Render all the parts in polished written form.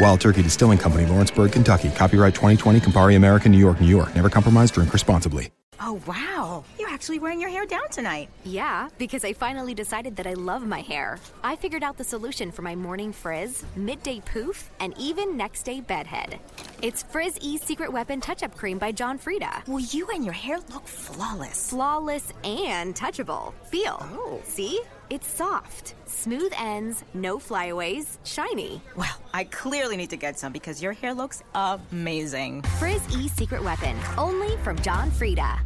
Wild Turkey Distilling Company, Lawrenceburg, Kentucky. Copyright 2020, Campari America, New York, New York. Never compromise, drink responsibly. Oh, wow. You're actually wearing your hair down tonight. Yeah, because I finally decided that I love my hair. I figured out the solution for my morning frizz, midday poof, and even next day bedhead. It's Frizz E Secret Weapon Touch-Up Cream by John Frieda. Well, you and your hair look flawless. Flawless and touchable. Feel. Oh. See? It's soft, smooth ends, no flyaways, shiny. Well, I clearly need to get some because your hair looks amazing. Frizz E Secret Weapon, only from John Frieda.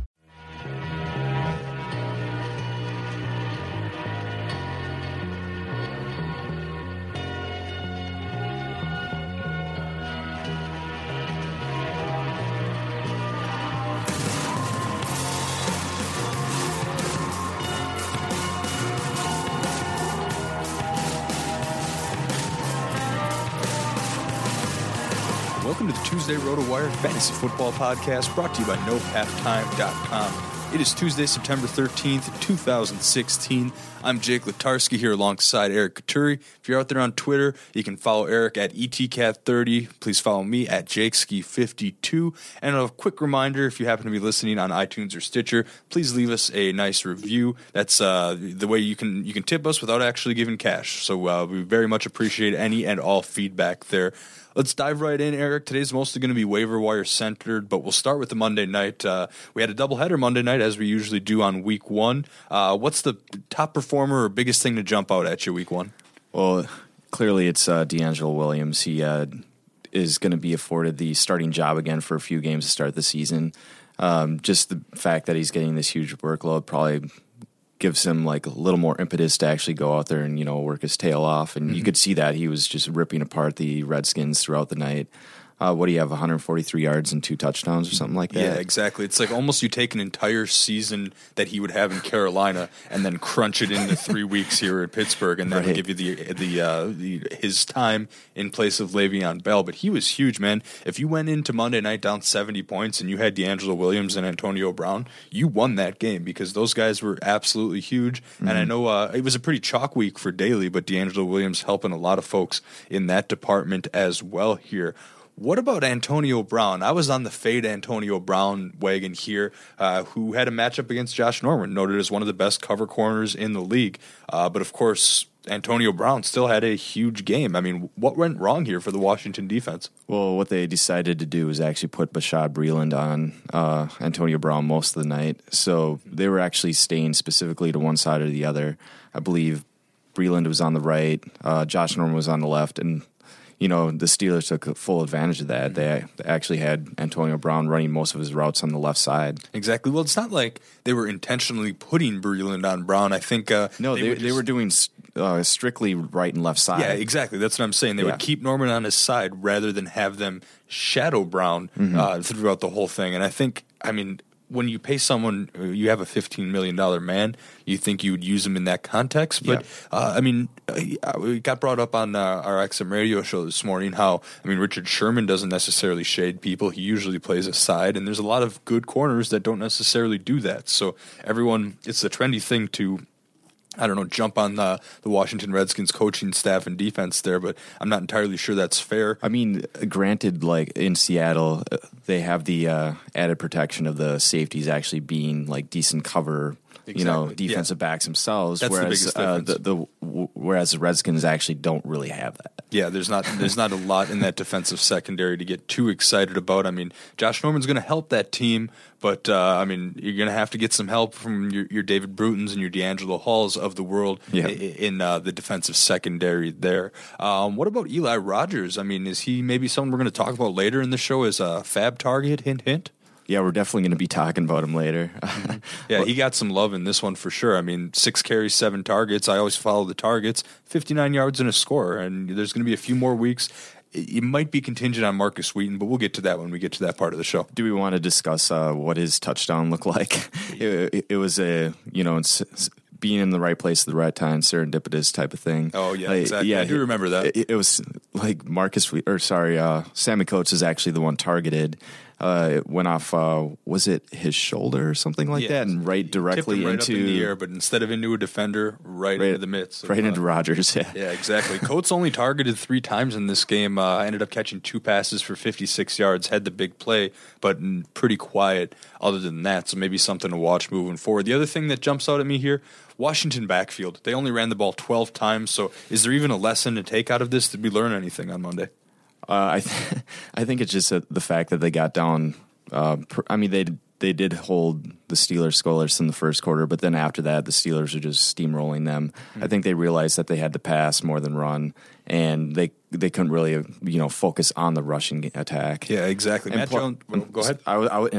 Tuesday Roto-Wire Fantasy Football Podcast, brought to you by NoHalftime.com. It is Tuesday, September 13th, 2016. I'm Jake Litarski here alongside Eric Katuri. If you're out there on Twitter, you can follow Eric at ETCat30. Please follow me at JakeSki52. And a quick reminder, if you happen to be listening on iTunes or Stitcher, please leave us a nice review. That's the way you can tip us without actually giving cash. So we very much appreciate any and all feedback there. Let's dive right in, Eric. Today's mostly going to be waiver wire centered, but we'll start with the Monday night. We had a doubleheader Monday night, as we usually do on week one. What's the top performer or biggest thing to jump out at you week one? Well, clearly it's DeAngelo Williams. He is going to be afforded the starting job again for a few games to start the season. Just the fact that he's getting this huge workload probably gives him like a little more impetus to actually go out there and, you know, work his tail off. And you could see that he was just ripping apart the Redskins throughout the night. What do you have, 143 yards and 2 touchdowns or something like that? Yeah, exactly. It's like almost you take an entire season that he would have in Carolina and then crunch it into 3 weeks here at Pittsburgh, and then give you his time in place of Le'Veon Bell. But he was huge, man. If you went into Monday night down 70 points and you had DeAngelo Williams and Antonio Brown, you won that game because those guys were absolutely huge. Mm-hmm. And I know it was a pretty chalk week for Daly, but DeAngelo Williams helping a lot of folks in that department as well here. What about Antonio Brown? I was on the fade Antonio Brown wagon here, who had a matchup against Josh Norman, noted as one of the best cover corners in the league. But, of course, Antonio Brown still had a huge game. I mean, what went wrong here for the Washington defense? Well, what they decided to do is actually put Bashad Breeland on Antonio Brown most of the night. So they were actually staying specifically to one side or the other. I believe Breeland was on the right, Josh Norman was on the left, and you know, the Steelers took full advantage of that. They actually had Antonio Brown running most of his routes on the left side. Exactly. Well, it's not like they were intentionally putting Breeland on Brown. I think they were doing strictly right and left side. Yeah, exactly. That's what I'm saying. They would keep Norman on his side rather than have them shadow Brown throughout the whole thing. And I think, I mean, when you pay someone, you have a $15 million man, you think you would use him in that context. But, I mean, it got brought up on our XM radio show this morning how, I mean, Richard Sherman doesn't necessarily shade people. He usually plays a side, and there's a lot of good corners that don't necessarily do that. So everyone, it's the trendy thing to, I don't know, jump on the Washington Redskins coaching staff and defense there, but I'm not entirely sure that's fair. I mean, granted, like in Seattle, they have the added protection of the safeties actually being like decent cover, you know, defensive backs themselves. That's whereas the Redskins actually don't really have that. Yeah, there's not a lot in that defensive secondary to get too excited about. I mean, Josh Norman's going to help that team. But, I mean, you're going to have to get some help from your David Brutons and your DeAngelo Halls of the world in the defensive secondary there. What about Eli Rogers? I mean, is he maybe someone we're going to talk about later in the show as a fab target? Hint, hint. Yeah, we're definitely going to be talking about him later. Yeah, he got some love in this one for sure. I mean, 6 carries, 7 targets. I always follow the targets. 59 yards and a score. And there's going to be a few more weeks. It might be contingent on Marcus Wheaton, but we'll get to that when we get to that part of the show. Do we want to discuss what his touchdown looked like? It was a, you know, being in the right place at the right time, serendipitous type of thing. Oh, yeah, exactly. Yeah, I do remember that. It was like Sammy Coates is actually the one targeted. It went off, was it his shoulder or something like that? And right directly into up in the air, but instead of into a defender, right into the midst. Right into Rodgers, yeah. Yeah, exactly. Coates only targeted 3 times in this game. Ended up catching 2 passes for 56 yards, had the big play, but pretty quiet other than that. So maybe something to watch moving forward. The other thing that jumps out at me here, Washington backfield. They only ran the ball 12 times. So is there even a lesson to take out of this? Did we learn anything on Monday? I think it's just the fact that they got down. I mean, they did hold the Steelers scoreless in the first quarter, but then after that, the Steelers were just steamrolling them. Mm-hmm. I think they realized that they had to pass more than run, and they couldn't really, you know, focus on the rushing attack. Yeah, exactly. And Matt Jones, go ahead. I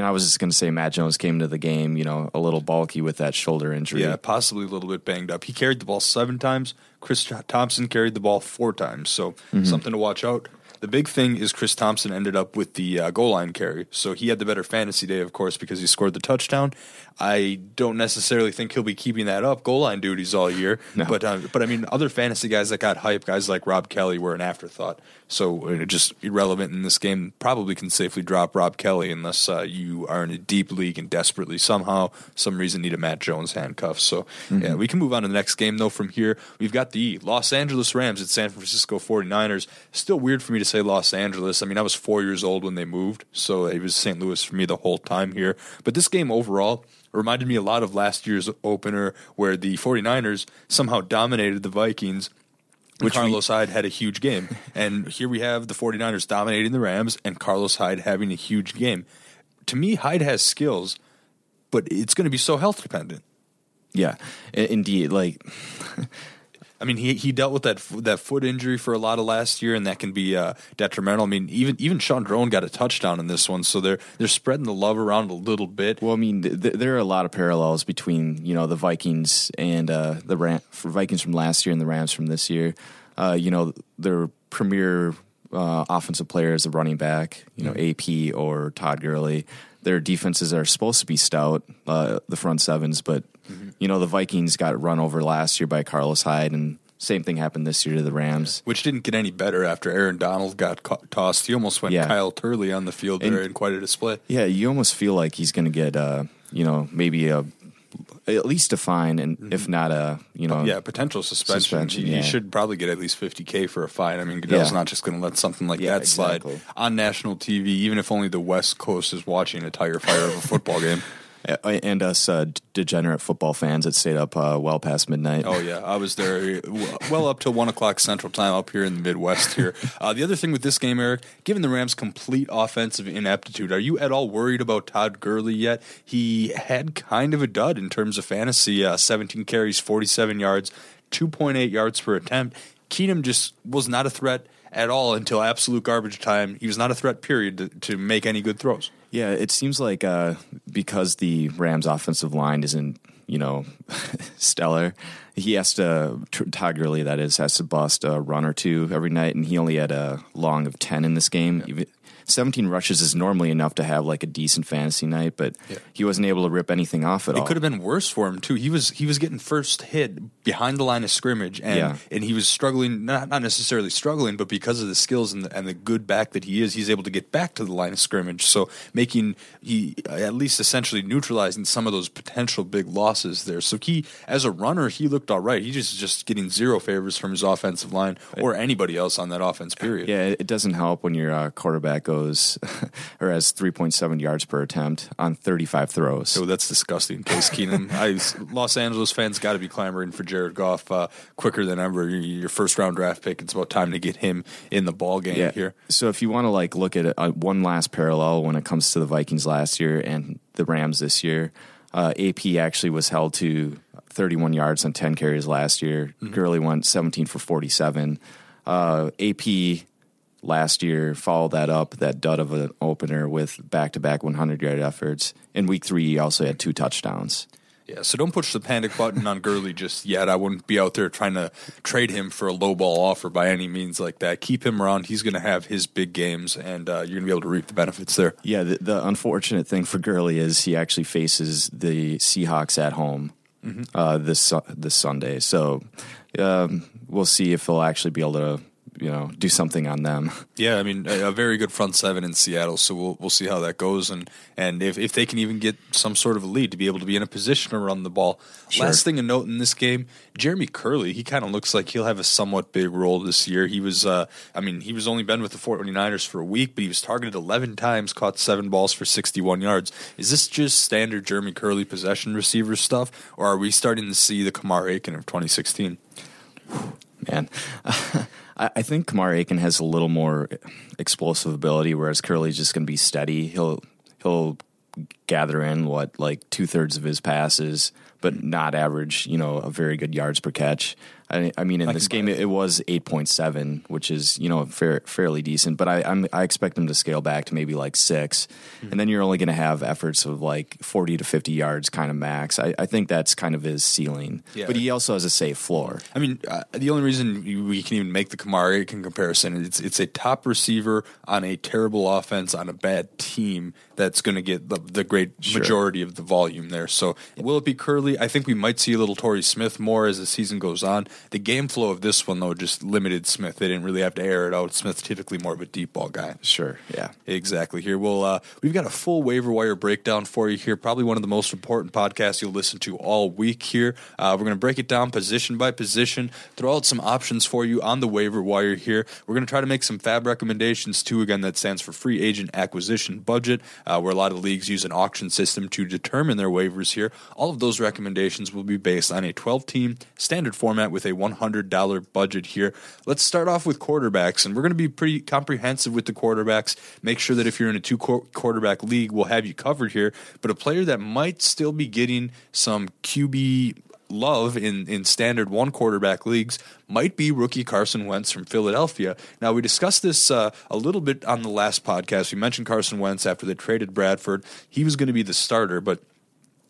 was just going to say Matt Jones came into the game, you know, a little bulky with that shoulder injury. Yeah, possibly a little bit banged up. He carried the ball 7 times. Chris Thompson carried the ball 4 times, so something to watch out. The big thing is Chris Thompson ended up with the goal line carry, so he had the better fantasy day, of course, because he scored the touchdown. I don't necessarily think he'll be keeping that up, goal line duties all year, but I mean, other fantasy guys that got hype, guys like Rob Kelly, were an afterthought, so just irrelevant in this game. Probably can safely drop Rob Kelly unless you are in a deep league and desperately somehow, some reason, need a Matt Jones handcuff. So, yeah, we can move on to the next game, though, from here. We've got the Los Angeles Rams at San Francisco 49ers. Still weird for me to say Los Angeles. I mean, I was 4 years old when they moved, so it was St. Louis for me the whole time here. But this game overall reminded me a lot of last year's opener, where the 49ers somehow dominated the Vikings. Which Carlos Hyde had a huge game. And here we have the 49ers dominating the Rams and Carlos Hyde having a huge game. To me, Hyde has skills, but it's going to be so health dependent. Yeah, indeed. Like, I mean, he dealt with that foot injury for a lot of last year, and that can be detrimental. I mean, even Chandrone got a touchdown in this one, so they're spreading the love around a little bit. Well, I mean, there are a lot of parallels between, you know, the Vikings and Vikings from last year and the Rams from this year. You know, their premier offensive player is a running back, you know, AP or Todd Gurley. Their defenses are supposed to be stout, the front sevens, but you know, the Vikings got run over last year by Carlos Hyde, and same thing happened this year to the Rams. Which didn't get any better after Aaron Donald got tossed. He almost went Kyle Turley on the field there in quite a display. Yeah, you almost feel like he's going to get, you know, maybe at least a fine, and if not a, you know. Yeah, potential suspension. He should probably get at least $50K for a fine. I mean, Goodell's not just going to let something like that slide on national TV, even if only the West Coast is watching a tire fire of a football game. And us degenerate football fans that stayed up well past midnight. Oh, yeah. I was there well up to 1 o'clock Central Time up here in the Midwest here. The other thing with this game, Eric, given the Rams' complete offensive ineptitude, are you at all worried about Todd Gurley yet? He had kind of a dud in terms of fantasy, 17 carries, 47 yards, 2.8 yards per attempt. Keenum just was not a threat at all until absolute garbage time. He was not a threat, period, to make any good throws. Yeah, it seems like because the Rams' offensive line isn't, stellar, he has to, Todd Gurley, that is, has to bust a run or two every night, and he only had a long of 10 in this game. Yeah. 17 rushes is normally enough to have like a decent fantasy night, but he wasn't able to rip anything off at all. It could have been worse for him too. He was getting first hit behind the line of scrimmage, and he was struggling, not necessarily struggling, but because of the skills and the good back that he is, he's able to get back to the line of scrimmage. So he at least essentially neutralizing some of those potential big losses there. So he, as a runner, he looked all right. He just getting zero favors from his offensive line or anybody else on that offense. Period. Yeah, it doesn't help when your quarterback goes or has 3.7 yards per attempt on 35 throws. So that's disgusting, Case Keenum. Los Angeles fans got to be clamoring for Jared Goff quicker than ever. Your first round draft pick, it's about time to get him in the ball game here. So if you want to look at one last parallel when it comes to the Vikings last year and the Rams this year, AP actually was held to 31 yards on 10 carries last year. Mm-hmm. Gurley went 17 for 47. AP last year, follow that up, that dud of an opener with back-to-back 100-yard efforts. In Week 3, he also had 2 touchdowns. Yeah, so don't push the panic button on Gurley just yet. I wouldn't be out there trying to trade him for a low-ball offer by any means like that. Keep him around. He's going to have his big games, and you're going to be able to reap the benefits there. Yeah, the unfortunate thing for Gurley is he actually faces the Seahawks at home this Sunday. So we'll see if he'll actually be able to do something on them. Yeah, I mean, a very good front seven in Seattle, so we'll see how that goes, and if they can even get some sort of a lead to be able to be in a position to run the ball. Sure. Last thing to note in this game, Jeremy Kerley, he kind of looks like he'll have a somewhat big role this year. He was, he was only been with the 49ers for a week, but he was targeted 11 times, caught 7 balls for 61 yards. Is this just standard Jeremy Kerley possession receiver stuff, or are we starting to see the Kamar Aiken of 2016? Man, I think Kamar Aiken has a little more explosive ability, whereas Curley's just going to be steady. He'll gather in two-thirds of his passes, but not average, a very good yards per catch. I mean, in this game, it was 8.7, which is, fairly decent. But I expect him to scale back to maybe 6. Mm-hmm. And then you're only going to have efforts of 40 to 50 yards kind of max. I think that's kind of his ceiling. Yeah. But he also has a safe floor. I mean, the only reason we can even make the Kamar Aiken comparison, it's a top receiver on a terrible offense on a bad team that's going to get the great majority of the volume there. So will it be Curly? I think we might see a little Torrey Smith more as the season goes on. The game flow of this one, though, just limited Smith. They didn't really have to air it out. Smith's typically more of a deep ball guy. Sure, yeah. Exactly. Here, we've got a full waiver wire breakdown for you here. Probably one of the most important podcasts you'll listen to all week here. We're going to break it down position by position, throw out some options for you on the waiver wire here. We're going to try to make some FAB recommendations, too. Again, that stands for Free Agent Acquisition Budget, where a lot of leagues use an auction system to determine their waivers here. All of those recommendations will be based on a 12-team standard format with a $100 budget here. Let's start off with quarterbacks, and we're going to be pretty comprehensive with the quarterbacks. Make sure that if you're in a two-quarterback league, we'll have you covered here. But a player that might still be getting some QB love in standard one-quarterback leagues might be rookie Carson Wentz from Philadelphia. Now, we discussed this a little bit on the last podcast. We mentioned Carson Wentz after they traded Bradford. He was going to be the starter, but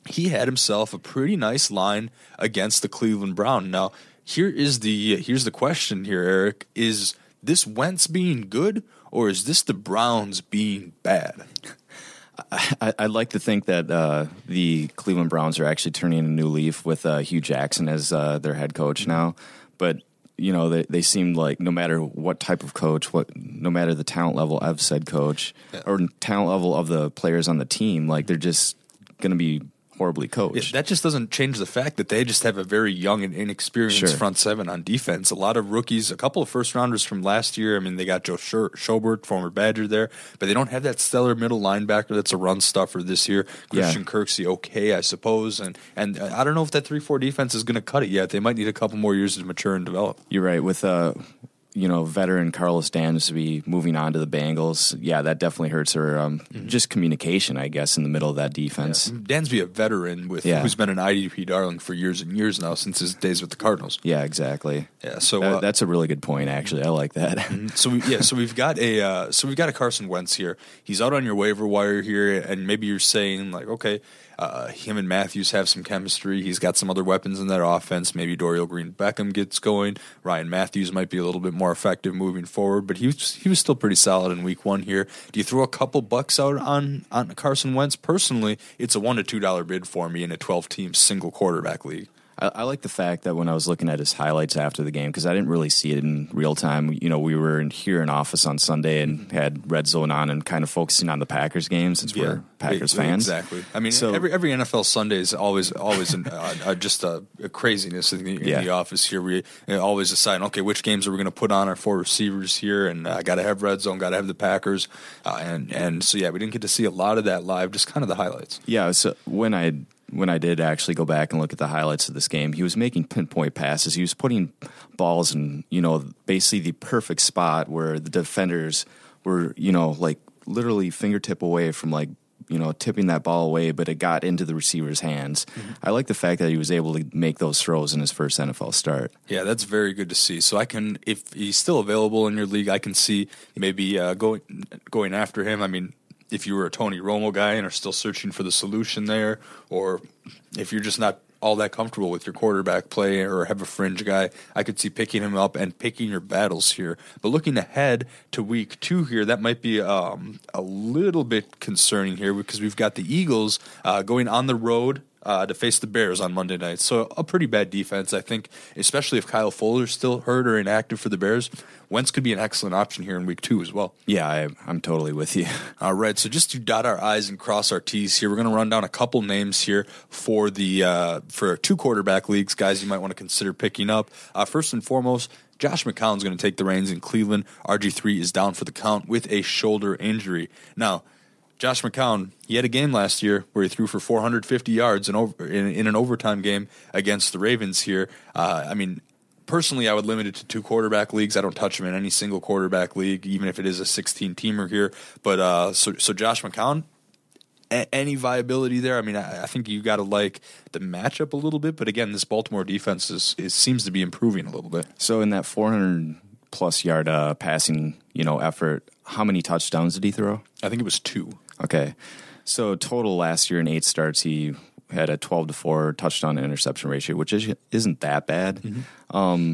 he had himself a pretty nice line against the Cleveland Browns. Now, here's the question here, Eric. Is this Wentz being good, or is this the Browns being bad? I'd like to think that the Cleveland Browns are actually turning a new leaf with Hugh Jackson as their head coach now. But, they seem like no matter what type of coach, no matter the talent level of said coach or talent level of the players on the team, they're just going to be horribly coached. Yeah, that just doesn't change the fact that they just have a very young and inexperienced front seven on defense. A lot of rookies, a couple of first-rounders from last year. I mean, they got Joe Schobert, former Badger there, but they don't have that stellar middle linebacker that's a run stuffer this year. Christian Kirksey, okay, I suppose. And I don't know if that 3-4 defense is going to cut it yet. They might need a couple more years to mature and develop. You're right. With veteran Carlos Dansby moving on to the Bengals, that definitely hurts her. Just communication, I guess, in the middle of that defense. Yeah. Dansby, a veteran who's been an IDP darling for years and years now since his days with the Cardinals. Yeah, exactly. Yeah, so that's a really good point. Actually, I like that. So we've got a Carson Wentz here. He's out on your waiver wire here, and maybe you're saying like, okay. Him and Matthews have some chemistry. He's got some other weapons in that offense. Maybe Dorial Green-Beckham gets going. Ryan Matthews might be a little bit more effective moving forward, but he was still pretty solid in week one here. Do you throw a couple bucks out on Carson Wentz? Personally, it's a $1 to $2 bid for me in a 12-team single quarterback league. I like the fact that when I was looking at his highlights after the game, because I didn't really see it in real time. You know, we were here in office on Sunday and had Red Zone on and kind of focusing on the Packers game since we're Packers fans. Exactly. I mean, every NFL Sunday is always just a craziness in the office here. We always decide, okay, which games are we going to put on our four receivers here? And I got to have Red Zone, got to have the Packers. And so we didn't get to see a lot of that live, just kind of the highlights. Yeah, so when I did actually go back and look at the highlights of this game, he was making pinpoint passes. He was putting balls in, basically the perfect spot where the defenders were, literally fingertip away from tipping that ball away, but it got into the receiver's hands. Mm-hmm. I like the fact that he was able to make those throws in his first NFL start. Yeah, that's very good to see. So if he's still available in your league, I can see maybe going after him. I mean, if you were a Tony Romo guy and are still searching for the solution there, or if you're just not all that comfortable with your quarterback play or have a fringe guy, I could see picking him up and picking your battles here. But looking ahead to week two here, that might be a little bit concerning here because we've got the Eagles going on the road to face the Bears on Monday night. So a pretty bad defense, I think, especially if Kyle Fuller's still hurt or inactive for the Bears. Wentz could be an excellent option here in week two as well. Yeah, I'm totally with you. All right, so just to dot our I's and cross our T's here, we're going to run down a couple names here for the for two quarterback leagues, guys you might want to consider picking up. First and foremost, Josh McCown's going to take the reins in Cleveland. RG3 is down for the count with a shoulder injury. Now, Josh McCown, he had a game last year where he threw for 450 yards in an overtime game against the Ravens here. Personally, I would limit it to two quarterback leagues. I don't touch him in any single quarterback league, even if it is a 16-teamer here. But so Josh McCown, any viability there? I mean, I think you got to like the matchup a little bit. But again, this Baltimore defense seems to be improving a little bit. So in that 400-plus yard passing effort, how many touchdowns did he throw? I think it was 2. Okay. So total last year in 8 starts, he had a 12-4 touchdown to interception ratio, which isn't that bad. Mm-hmm.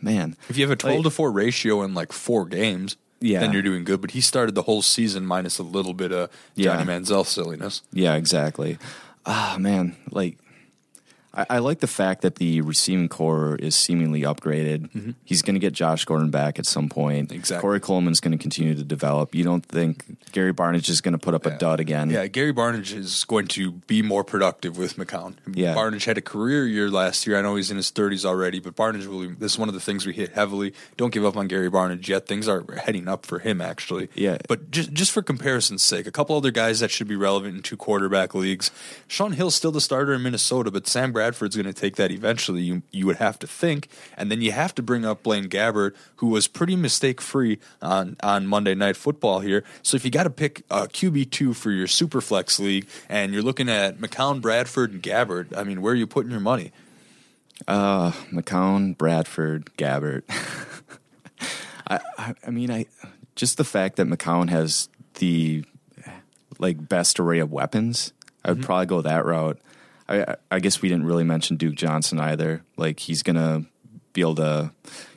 Man. If you have a 12-4 ratio in 4 games, then you're doing good. But he started the whole season minus a little bit of Johnny Manziel silliness. Yeah, exactly. Man. I like the fact that the receiving core is seemingly upgraded. Mm-hmm. He's going to get Josh Gordon back at some point. Exactly. Corey Coleman's going to continue to develop. You don't think Gary Barnidge is going to put up a dud again? Yeah, Gary Barnidge is going to be more productive with McCown. Yeah. Barnidge had a career year last year. I know he's in his 30s already, but Barnidge, this is one of the things we hit heavily. Don't give up on Gary Barnidge yet. Things are heading up for him, actually. Yeah. But just for comparison's sake, a couple other guys that should be relevant in two quarterback leagues. Sean Hill's still the starter in Minnesota, but Sam Bradford's going to take that eventually, you would have to think, and then you have to bring up Blaine Gabbert, who was pretty mistake-free on Monday Night Football here. So if you got to pick QB2 for your Superflex League, and you're looking at McCown, Bradford, and Gabbert, I mean, where are you putting your money? McCown, Bradford, Gabbert. I mean, just the fact that McCown has the best array of weapons, I would probably go that route. I guess we didn't really mention Duke Johnson either. He's going to be able to,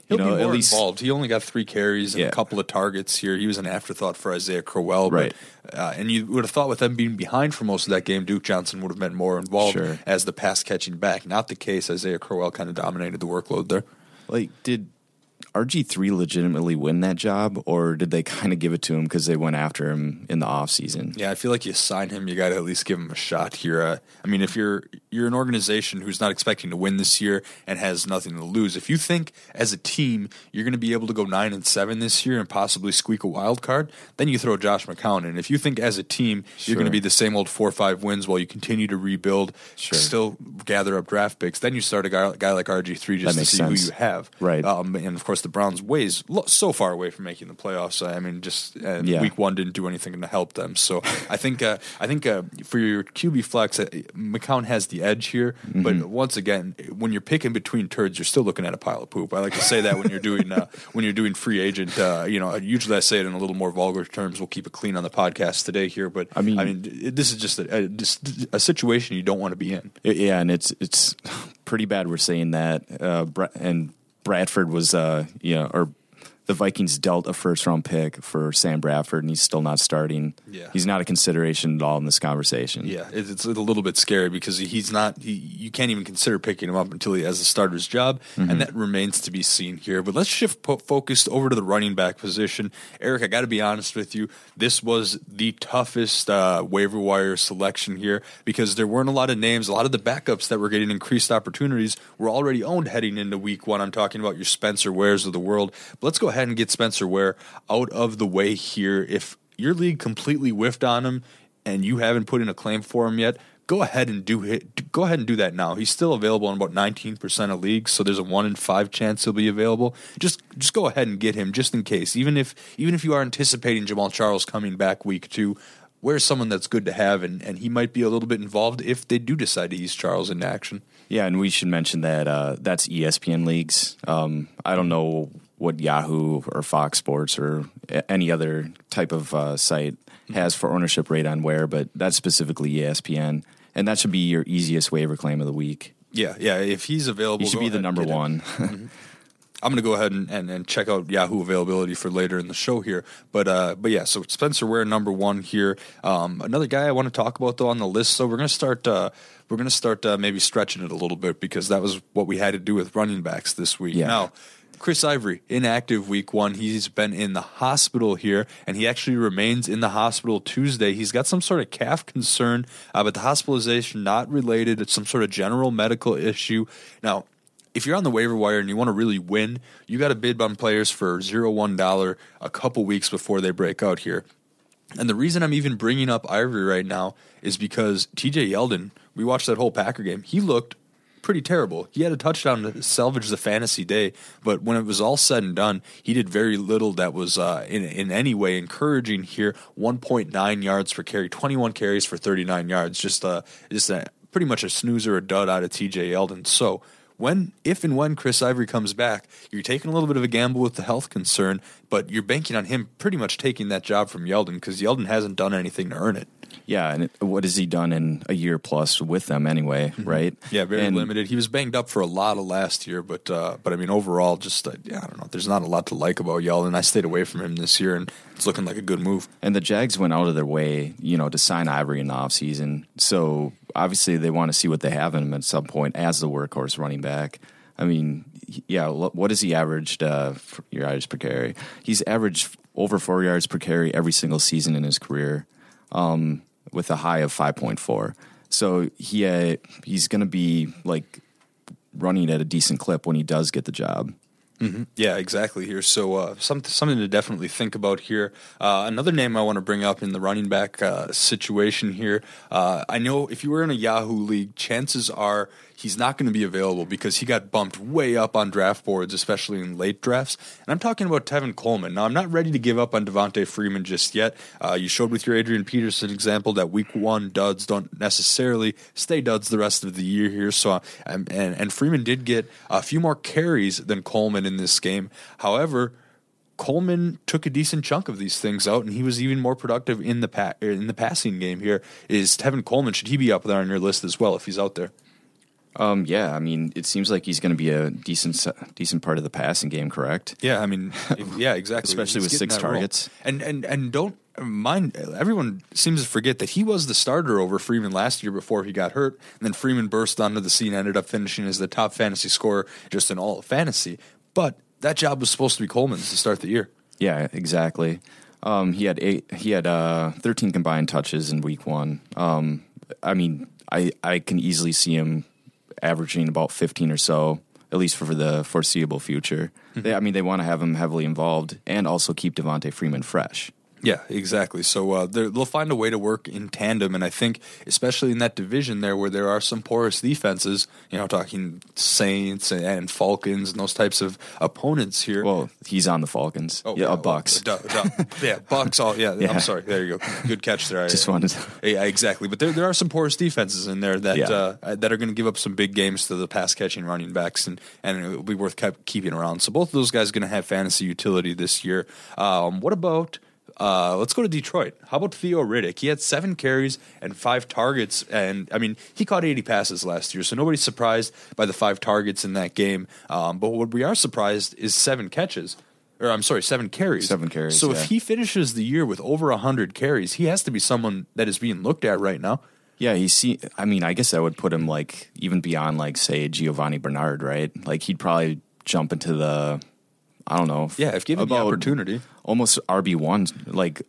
be more involved. He only got 3 carries and a couple of targets here. He was an afterthought for Isaiah Crowell. Right. But, and you would have thought with them being behind for most of that game, Duke Johnson would have been more involved as the pass catching back. Not the case. Isaiah Crowell kind of dominated the workload there. Did RG3 legitimately win that job, or did they kind of give it to him because they went after him in the offseason? Yeah, I feel like you sign him, you got to at least give him a shot here. I mean, if you're an organization who's not expecting to win this year and has nothing to lose, if you think as a team you're going to be able to go 9-7 this year and possibly squeak a wild card, then you throw Josh McCown in. If you think as a team you're going to be the same old 4 or 5 wins while you continue to rebuild, still gather up draft picks, then you start a guy like RG3 just to see who you have. Right. And of course the Browns ways so far away from making the playoffs. I mean, just week one didn't do anything to help them. So I think for your QB flex, McCown has the edge here. Mm-hmm. But once again, when you're picking between turds, you're still looking at a pile of poop. I like to say that when you're doing free agent. Usually I say it in a little more vulgar terms. We'll keep it clean on the podcast today here. But I mean this is just a situation you don't want to be in. Yeah, and it's pretty bad. We're saying that and Bradford was, or the Vikings dealt a first-round pick for Sam Bradford, and he's still not starting. Yeah. He's not a consideration at all in this conversation. Yeah, it's a little bit scary because he's not – you can't even consider picking him up until he has a starter's job, and that remains to be seen here. But let's shift focus over to the running back position. Eric, I got to be honest with you. This was the toughest waiver wire selection here because there weren't a lot of names. A lot of the backups that were getting increased opportunities were already owned heading into week one. I'm talking about your Spencer Wares of the world. But let's go ahead and get Spencer Ware out of the way here. If your league completely whiffed on him and you haven't put in a claim for him yet, go ahead and do that now. He's still available in about 19% of leagues, so there's a 1 in 5 chance he'll be available. Just go ahead and get him just in case. Even if you are anticipating Jamal Charles coming back week two, where's someone that's good to have, and he might be a little bit involved if they do decide to ease Charles into action. Yeah, and we should mention that that's ESPN leagues. I don't know what Yahoo or Fox Sports or any other type of site has for ownership rate on Ware, but that's specifically ESPN, and that should be your easiest waiver claim of the week. Yeah, if he's available, he should be the number one. Mm-hmm. I'm going to go ahead and check out Yahoo availability for later in the show here. But yeah, so Spencer Ware, number one here. Another guy I want to talk about, though, on the list. So we're going to start maybe stretching it a little bit because that was what we had to do with running backs this week. Yeah. Now, Chris Ivory, inactive week one. He's been in the hospital here, and he actually remains in the hospital Tuesday. He's got some sort of calf concern, but the hospitalization not related. It's some sort of general medical issue. Now, if you're on the waiver wire and you want to really win, you got to bid on players for $1 a couple weeks before they break out here. And the reason I'm even bringing up Ivory right now is because TJ Yeldon, we watched that whole Packer game. He looked pretty terrible. He had a touchdown to salvage the fantasy day, but when it was all said and done, he did very little that was in any way encouraging here. 1.9 yards per carry, 21 carries for 39 yards. Just pretty much a snoozer, a dud out of TJ Yeldon. So if and when Chris Ivory comes back, you're taking a little bit of a gamble with the health concern, but you're banking on him pretty much taking that job from Yeldon because Yeldon hasn't done anything to earn it. Yeah, and what has he done in a year plus with them anyway, right? Yeah, very limited. He was banged up for a lot of last year, but I mean, overall, I don't know. There's not a lot to like about Yeldon. I stayed away from him this year, and it's looking like a good move. And the Jags went out of their way, to sign Ivory in the offseason, so obviously they want to see what they have in him at some point as the workhorse running back. I mean, yeah, what has he averaged for yards per carry? He's averaged over 4 yards per carry every single season in his career with a high of 5.4. So he's going to be like running at a decent clip when he does get the job. Mm-hmm. Yeah, exactly here. So something to definitely think about here. Another name I want to bring up in the running back situation here. I know if you were in a Yahoo league, chances are he's not going to be available because he got bumped way up on draft boards, especially in late drafts. And I'm talking about Tevin Coleman. Now, I'm not ready to give up on Devontae Freeman just yet. You showed with your Adrian Peterson example that week one duds don't necessarily stay duds the rest of the year here. So and Freeman did get a few more carries than Coleman in this game. However, Coleman took a decent chunk of these things out, and he was even more productive in the passing game here. Is Tevin Coleman, should he be up there on your list as well if he's out there? Yeah, I mean, it seems like he's going to be a decent part of the passing game, correct? Yeah, I mean, yeah, exactly. Especially with 6 targets. And don't mind, everyone seems to forget that he was the starter over Freeman last year before he got hurt, and then Freeman burst onto the scene and ended up finishing as the top fantasy scorer just in all of fantasy. But that job was supposed to be Coleman's to start the year. Yeah, exactly. He had 13 combined touches in week one. I can easily see him averaging about 15 or so, at least for the foreseeable future. Mm-hmm. They want to have him heavily involved and also keep Devontae Freeman fresh. Yeah, exactly. So they'll find a way to work in tandem, and I think especially in that division there where there are some porous defenses, talking Saints and Falcons and those types of opponents here. Well, he's on the Falcons. Oh, yeah, Bucks. Bucks. I'm sorry. There you go. Good catch there. Yeah, exactly. But there are some porous defenses in there that are going to give up some big games to the pass-catching running backs, and it'll be worth keeping around. So both of those guys are going to have fantasy utility this year. What about... let's go to Detroit. How about Theo Riddick? He had 7 carries and 5 targets, and he caught 80 passes last year, so nobody's surprised by the 5 targets in that game. But what we are surprised is 7 carries. 7 carries. So if he finishes the year with over 100 carries, he has to be someone that is being looked at right now. Yeah, I guess I would put him even beyond say Giovanni Bernard, right? He'd probably jump into the. I don't know. Yeah, if given the opportunity. Almost RB1,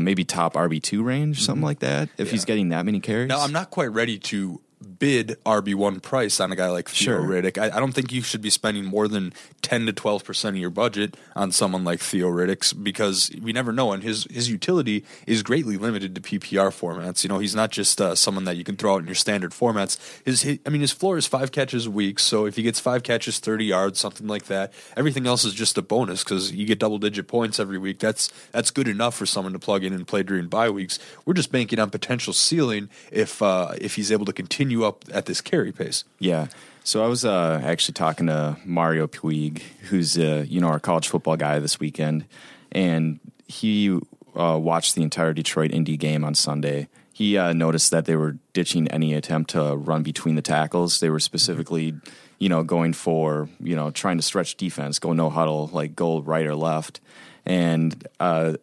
maybe top RB2 range, something like that, if he's getting that many carries. Now, I'm not quite ready to bid RB1 price on a guy like Theo Riddick. I don't think you should be spending more than 10 to 12% of your budget on someone like Theo Riddick's, because we never know, and his utility is greatly limited to PPR formats. He's not just someone that you can throw out in your standard formats. His floor is 5 catches a week, so if he gets 5 catches, 30 yards, something like that, everything else is just a bonus because you get double-digit points every week. That's good enough for someone to plug in and play during bye weeks. We're just banking on potential ceiling if he's able to continue up at this carry pace. Yeah. So I was actually talking to Mario Puig, who's our college football guy this weekend, and he watched the entire Detroit Indy game on Sunday. He noticed that they were ditching any attempt to run between the tackles. They were specifically, going for, trying to stretch defense, go no huddle, go right or left. And I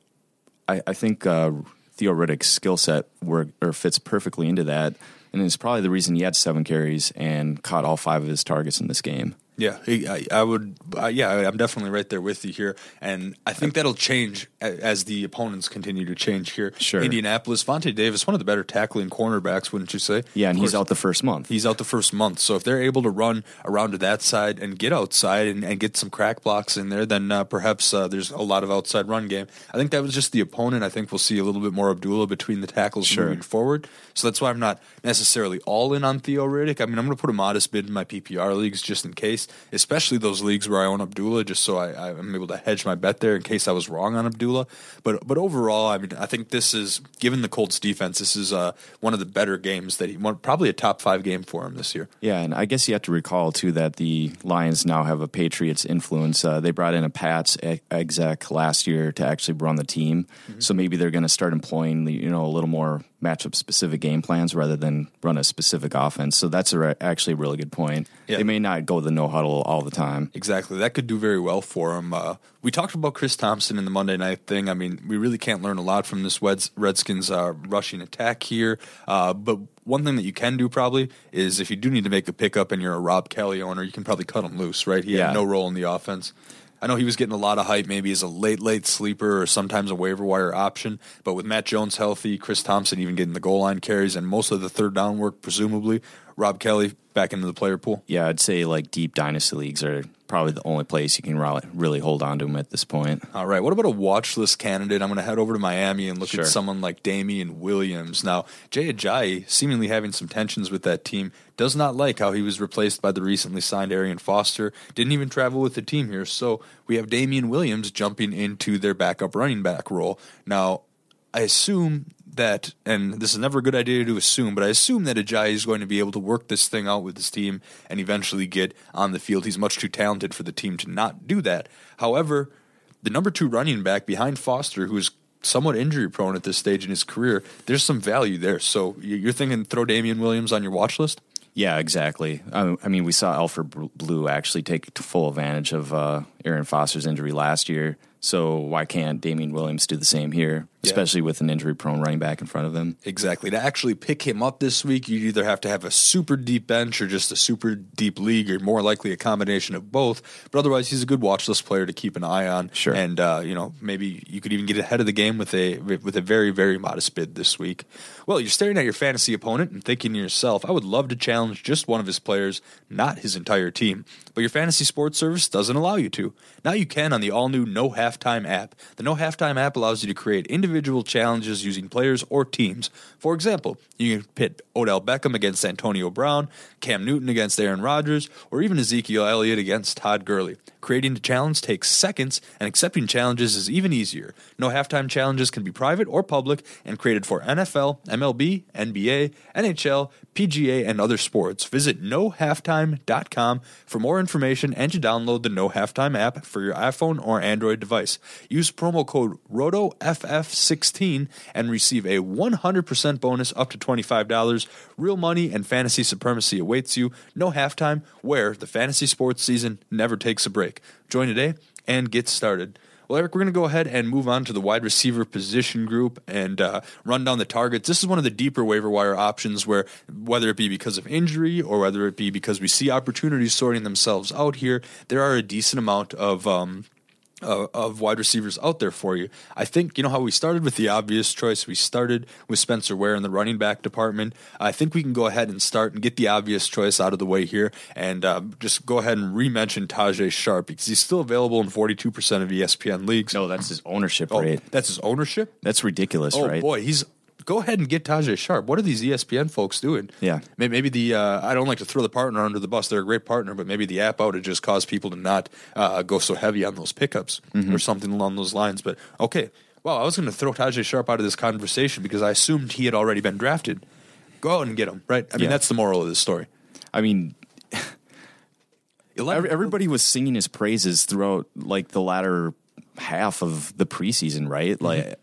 think Theo Riddick's skill set fits perfectly into that. And it's probably the reason he had 7 carries and caught all 5 of his targets in this game. Yeah, I'm definitely right there with you here. And I think that'll change as the opponents continue to change here. Sure. Indianapolis, Vontae Davis, one of the better tackling cornerbacks, wouldn't you say? Yeah, and he's out the first month. So if they're able to run around to that side and get outside and get some crack blocks in there, then perhaps there's a lot of outside run game. I think that was just the opponent. I think we'll see a little bit more Abdullah between the tackles moving forward. So that's why I'm not necessarily all in on Theo Riddick. I'm going to put a modest bid in my PPR leagues just in case, especially those leagues where I own Abdullah, just so I'm able to hedge my bet there in case I was wrong on Abdullah. But overall, I think this is, given the Colts defense, this is one of the better games that he won, probably a top 5 game for him this year. Yeah, and I guess you have to recall, too, that the Lions now have a Patriots influence. They brought in a Pats exec last year to actually run the team, so maybe they're going to start employing a little more matchup-specific game plans rather than run a specific offense. So that's actually a really good point. Yeah. They may not go the no-huddle all the time. Exactly. That could do very well for him. We talked about Chris Thompson in the Monday night thing. We really can't learn a lot from this Redskins rushing attack here. But one thing that you can do probably is if you do need to make a pickup and you're a Rob Kelly owner, you can probably cut him loose, right? He had no role in the offense. I know he was getting a lot of hype maybe as a late sleeper or sometimes a waiver wire option, but with Matt Jones healthy, Chris Thompson even getting the goal line carries and most of the third down work, presumably, Rob Kelly back into the player pool. Yeah, I'd say deep dynasty leagues are probably the only place you can really hold on to him at this point. All right, what about a watch list candidate? I'm going to head over to Miami and look at someone like Damian Williams. Now, Jay Ajayi, seemingly having some tensions with that team, does not like how he was replaced by the recently signed Arian Foster, didn't even travel with the team here, so we have Damian Williams jumping into their backup running back role. Now, I assume that, and this is never a good idea to assume, but I assume that Ajayi is going to be able to work this thing out with his team and eventually get on the field. He's much too talented for the team to not do that. However, the number 2 running back behind Foster, who is somewhat injury prone at this stage in his career, there's some value there. So you're thinking throw Damian Williams on your watch list? Yeah, exactly. We saw Alfred Blue actually take full advantage of Aaron Foster's injury last year. So why can't Damian Williams do the same here, especially with an injury-prone running back in front of them? Exactly. To actually pick him up this week, you either have to have a super deep bench or just a super deep league, or more likely a combination of both. But otherwise, he's a good watch list player to keep an eye on. Sure. And you know, maybe you could even get ahead of the game with a very, very modest bid this week. Well, you're staring at your fantasy opponent and thinking to yourself, I would love to challenge just one of his players, not his entire team. But your fantasy sports service doesn't allow you to. Now you can on the all-new No Half Halftime app. The No Halftime app allows you to create individual challenges using players or teams. For example, you can pit Odell Beckham against Antonio Brown, Cam Newton against Aaron Rodgers, or even Ezekiel Elliott against Todd Gurley. Creating the challenge takes seconds, and accepting challenges is even easier. No Halftime challenges can be private or public and created for NFL, MLB, NBA, NHL, PGA, and other sports. Visit NoHalftime.com for more information and to download the No Halftime app for your iPhone or Android device. Use promo code ROTOFF16 and receive a 100% bonus up to $25. Real money and fantasy supremacy awaits you. No Halftime, where the fantasy sports season never takes a break. Join today and get started. Well, Eric, we're going to go ahead and move on to the wide receiver position group and run down the targets. This is one of the deeper waiver wire options where, whether it be because of injury or whether it be because we see opportunities sorting themselves out here, there are a decent amount of wide receivers out there for you. I think, you know, how we started with the obvious choice. We started with Spencer Ware in the running back department. I think we can go ahead and start and get the obvious choice out of the way here and just go ahead and re-mention Tajay Sharp, because he's still available in 42% of ESPN leagues. No, that's his ownership rate. That's his ownership? That's ridiculous, right? Oh, boy, go ahead and get Tajay Sharp. What are these ESPN folks doing? Yeah. Maybe I don't like to throw the partner under the bus. They're a great partner, but maybe the app outage just caused people to not go so heavy on those pickups or something along those lines. But, okay, well, I was going to throw Tajay Sharp out of this conversation because I assumed he had already been drafted. Go out and get him, right? I mean, that's the moral of this story. I mean, everybody was singing his praises throughout, like, the latter half of the preseason, right? Like,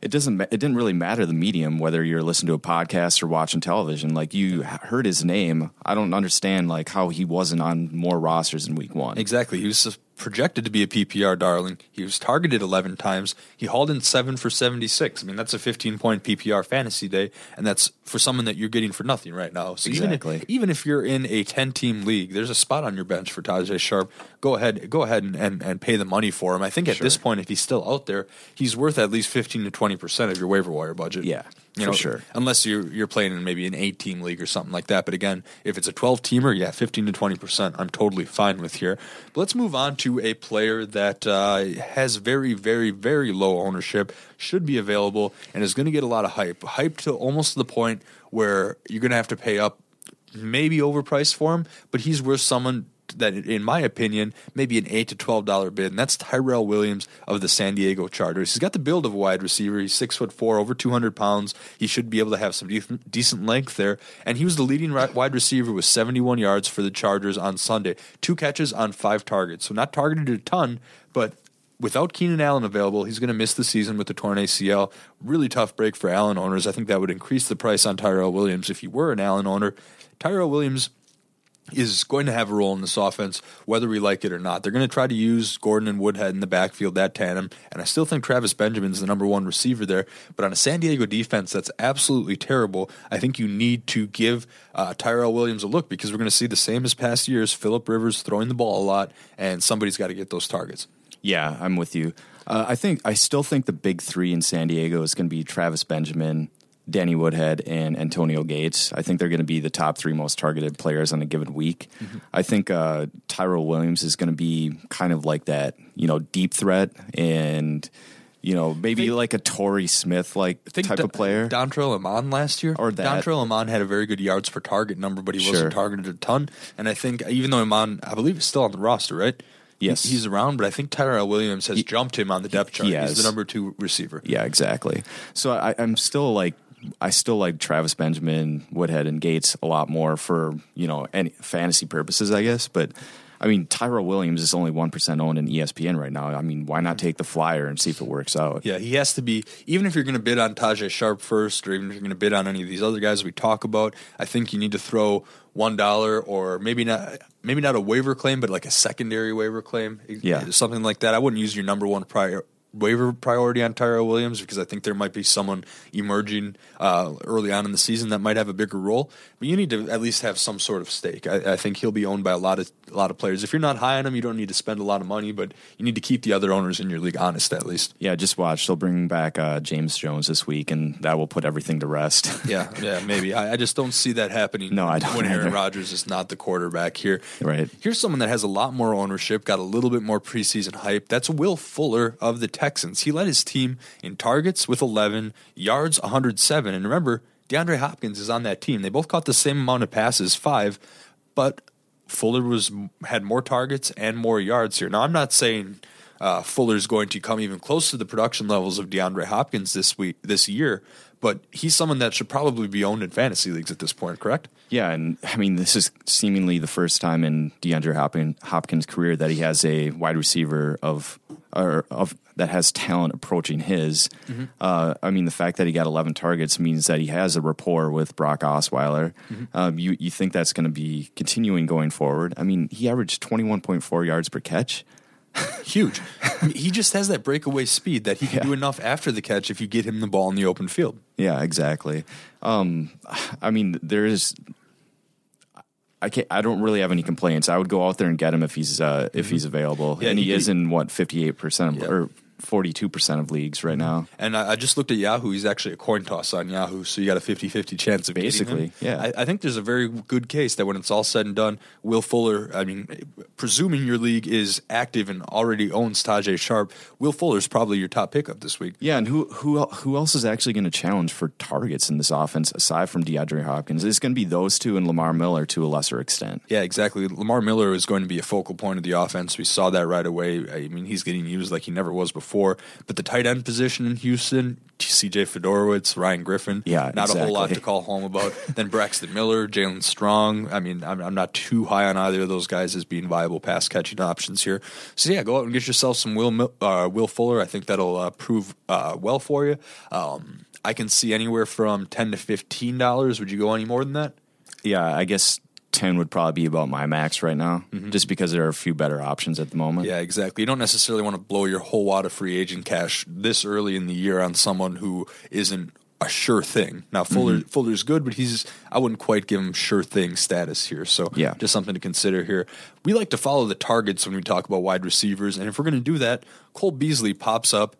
It didn't really matter the medium, whether you're listening to a podcast or watching television. Like, you heard his name. I don't understand, like, how he wasn't on more rosters in week one. Exactly. He was projected to be a PPR darling. He was targeted 11 times. He hauled in 7 for 76. I mean, that's a 15-point PPR fantasy day, and that's for someone that you're getting for nothing right now. So exactly. Even if you're in a 10-team league, there's a spot on your bench for Tajay Sharp. Go ahead and pay the money for him. I think at this point, if he's still out there, he's worth at least 15 to 20% of your waiver wire budget. Yeah, for sure. Unless you're playing in maybe an 8-team league or something like that. But again, if it's a 12-teamer, 15 to 20%, I'm totally fine with here. But let's move on to a player that has very, very, very low ownership, should be available, and is going to get a lot of hype to almost the point where you're going to have to pay up, maybe overpriced for him, but he's worth someone that, in my opinion, maybe an $8 to $12 bid, and that's Tyrell Williams of the San Diego Chargers. He's got the build of a wide receiver. He's 6'4", over 200 pounds. He should be able to have some decent length there, and he was the leading wide receiver with 71 yards for the Chargers on Sunday. 2 catches on 5 targets, so not targeted a ton, but without Keenan Allen available, he's going to miss the season with the torn ACL. Really tough break for Allen owners. I think that would increase the price on Tyrell Williams if you were an Allen owner. Tyrell Williams is going to have a role in this offense, whether we like it or not. They're going to try to use Gordon and Woodhead in the backfield, that tandem, and I still think Travis Benjamin's the number one receiver there, but on a San Diego defense that's absolutely terrible, I think you need to give Tyrell Williams a look, because we're going to see the same as past years, Phillip Rivers throwing the ball a lot, and somebody's got to get those targets. Yeah, I'm with you. I still think the big three in San Diego is going to be Travis Benjamin, Danny Woodhead, and Antonio Gates. I think they're going to be the top three most targeted players on a given week. Mm-hmm. I think Tyrell Williams is going to be kind of like that, you know, deep threat and, you know, maybe like a Torrey Smith type of player. Dontrell Amon last year. Or that. Dontrell Amon had a very good yards per target number, but he wasn't targeted a ton. And I think even though Amon, I believe, is still on the roster, right? Yes. He's around, but I think Tyrell Williams has jumped him on the depth chart. He's the number two receiver. Yeah, exactly. So I still like Travis Benjamin, Woodhead, and Gates a lot more for, you know, any fantasy purposes, I guess. But I mean, Tyrell Williams is only 1% owned in ESPN right now. I mean, why not take the flyer and see if it works out? Yeah, he has to be, even if you're going to bid on Tajay Sharp first, or even if you're going to bid on any of these other guys we talk about, I think you need to throw $1 or maybe not a waiver claim, but like a secondary waiver claim, yeah, something like that. I wouldn't use your number one waiver priority on Tyrell Williams, because I think there might be someone emerging early on in the season that might have a bigger role. But you need to at least have some sort of stake. I think he'll be owned by a lot of players. If you're not high on him, you don't need to spend a lot of money, but you need to keep the other owners in your league honest at least. Yeah, just watch. They'll bring back James Jones this week, and that will put everything to rest. yeah, maybe. I just don't see that happening. No, I don't when either. Aaron Rodgers is not the quarterback here. Right. Here's someone that has a lot more ownership, got a little bit more preseason hype. That's Will Fuller of the Texans. He led his team in targets with 11, yards 107, and remember, DeAndre Hopkins is on that team. They both caught the same amount of passes, 5, but Fuller had more targets and more yards here. Now, I'm not saying Fuller's going to come even close to the production levels of DeAndre Hopkins this year, but he's someone that should probably be owned in fantasy leagues at this point, correct? Yeah, and I mean, this is seemingly the first time in DeAndre Hopkins' career that he has a wide receiver that has talent approaching his. Mm-hmm. I mean, the fact that he got 11 targets means that he has a rapport with Brock Osweiler. Mm-hmm. You think that's going to be continuing going forward? I mean, he averaged 21.4 yards per catch. Huge. I mean, he just has that breakaway speed that he can do enough after the catch if you get him the ball in the open field. Yeah, exactly. I mean, there is. I don't really have any complaints. I would go out there and get him if he's available. Yeah, and he is in 58% or 42% of leagues right now. And I just looked at Yahoo. He's actually a coin toss on Yahoo, so you got a 50-50 chance of basically getting him. Yeah. I think there's a very good case that when it's all said and done, Will Fuller, I mean, presuming your league is active and already owns Tajay Sharp, Will Fuller's probably your top pickup this week. Yeah, and who else is actually going to challenge for targets in this offense aside from DeAndre Hopkins? It's going to be those two and Lamar Miller to a lesser extent. Yeah, exactly. Lamar Miller is going to be a focal point of the offense. We saw that right away. I mean, he's getting used like he never was before. But the tight end position in Houston, CJ Fedorowicz, Ryan Griffin, a whole lot to call home about. Then Braxton Miller, Jalen Strong. I mean, I'm not too high on either of those guys as being viable pass catching options here. So yeah, go out and get yourself some Will Fuller. I think that'll prove well for you. I can see anywhere from $10 to $15. Would you go any more than that? Yeah, I guess 10 would probably be about my max right now, just because there are a few better options at the moment. Yeah, exactly. You don't necessarily want to blow your whole wad of free agent cash this early in the year on someone who isn't a sure thing. Now, Fuller's good, but I wouldn't quite give him sure thing status here. So just something to consider here. We like to follow the targets when we talk about wide receivers, and if we're going to do that, Cole Beasley pops up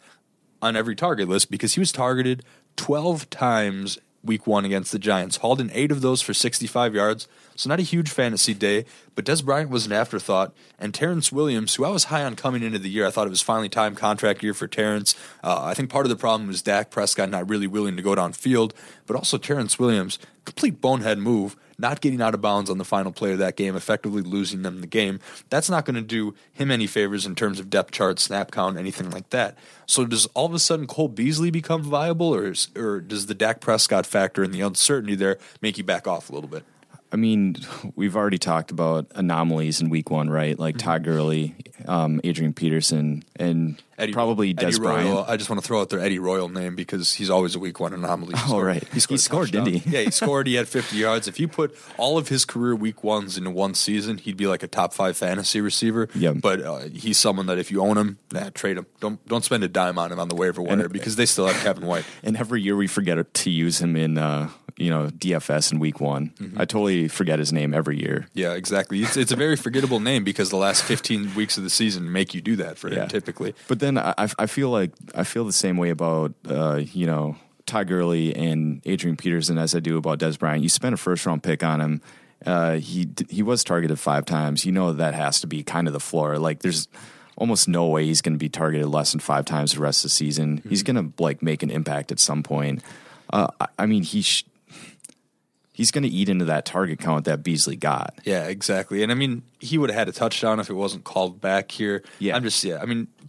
on every target list because he was targeted 12 times week one against the Giants, hauled in 8 of those for 65 yards. So not a huge fantasy day, but Des Bryant was an afterthought. And Terrence Williams, who I was high on coming into the year, I thought it was finally time, contract year for Terrence. I think part of the problem was Dak Prescott not really willing to go downfield, but also Terrence Williams, complete bonehead move, not getting out of bounds on the final play of that game, effectively losing them the game. That's not going to do him any favors in terms of depth chart, snap count, anything like that. So does all of a sudden Cole Beasley become viable, or does the Dak Prescott factor and the uncertainty there make you back off a little bit? I mean, we've already talked about anomalies in week one, right? Like Todd Gurley, Adrian Peterson, and probably Des Bryant. I just want to throw out their Eddie Royal name because he's always a week one anomaly. Oh, right. He scored, didn't he? Yeah, he scored. He had 50 yards. If you put all of his career week ones into one season, he'd be like a top 5 fantasy receiver. Yep. But he's someone that if you own him, trade him. Don't spend a dime on him on the waiver wire because they still have Kevin White. And every year we forget to use him in DFS in week one. Mm-hmm. I totally forget his name every year. Yeah, exactly. It's a very forgettable name because the last 15 weeks of the season make you do that for him typically. But then I feel the same way about Ty Gurley and Adrian Peterson as I do about Des Bryant. You spent a first round pick on him. He was targeted 5 times. You know that has to be kind of the floor. Like there's almost no way he's going to be targeted less than 5 times the rest of the season. Mm-hmm. He's going to like make an impact at some point. I mean he's going to eat into that target count that Beasley got. Yeah, exactly. And, I mean, he would have had a touchdown if it wasn't called back here. Yeah.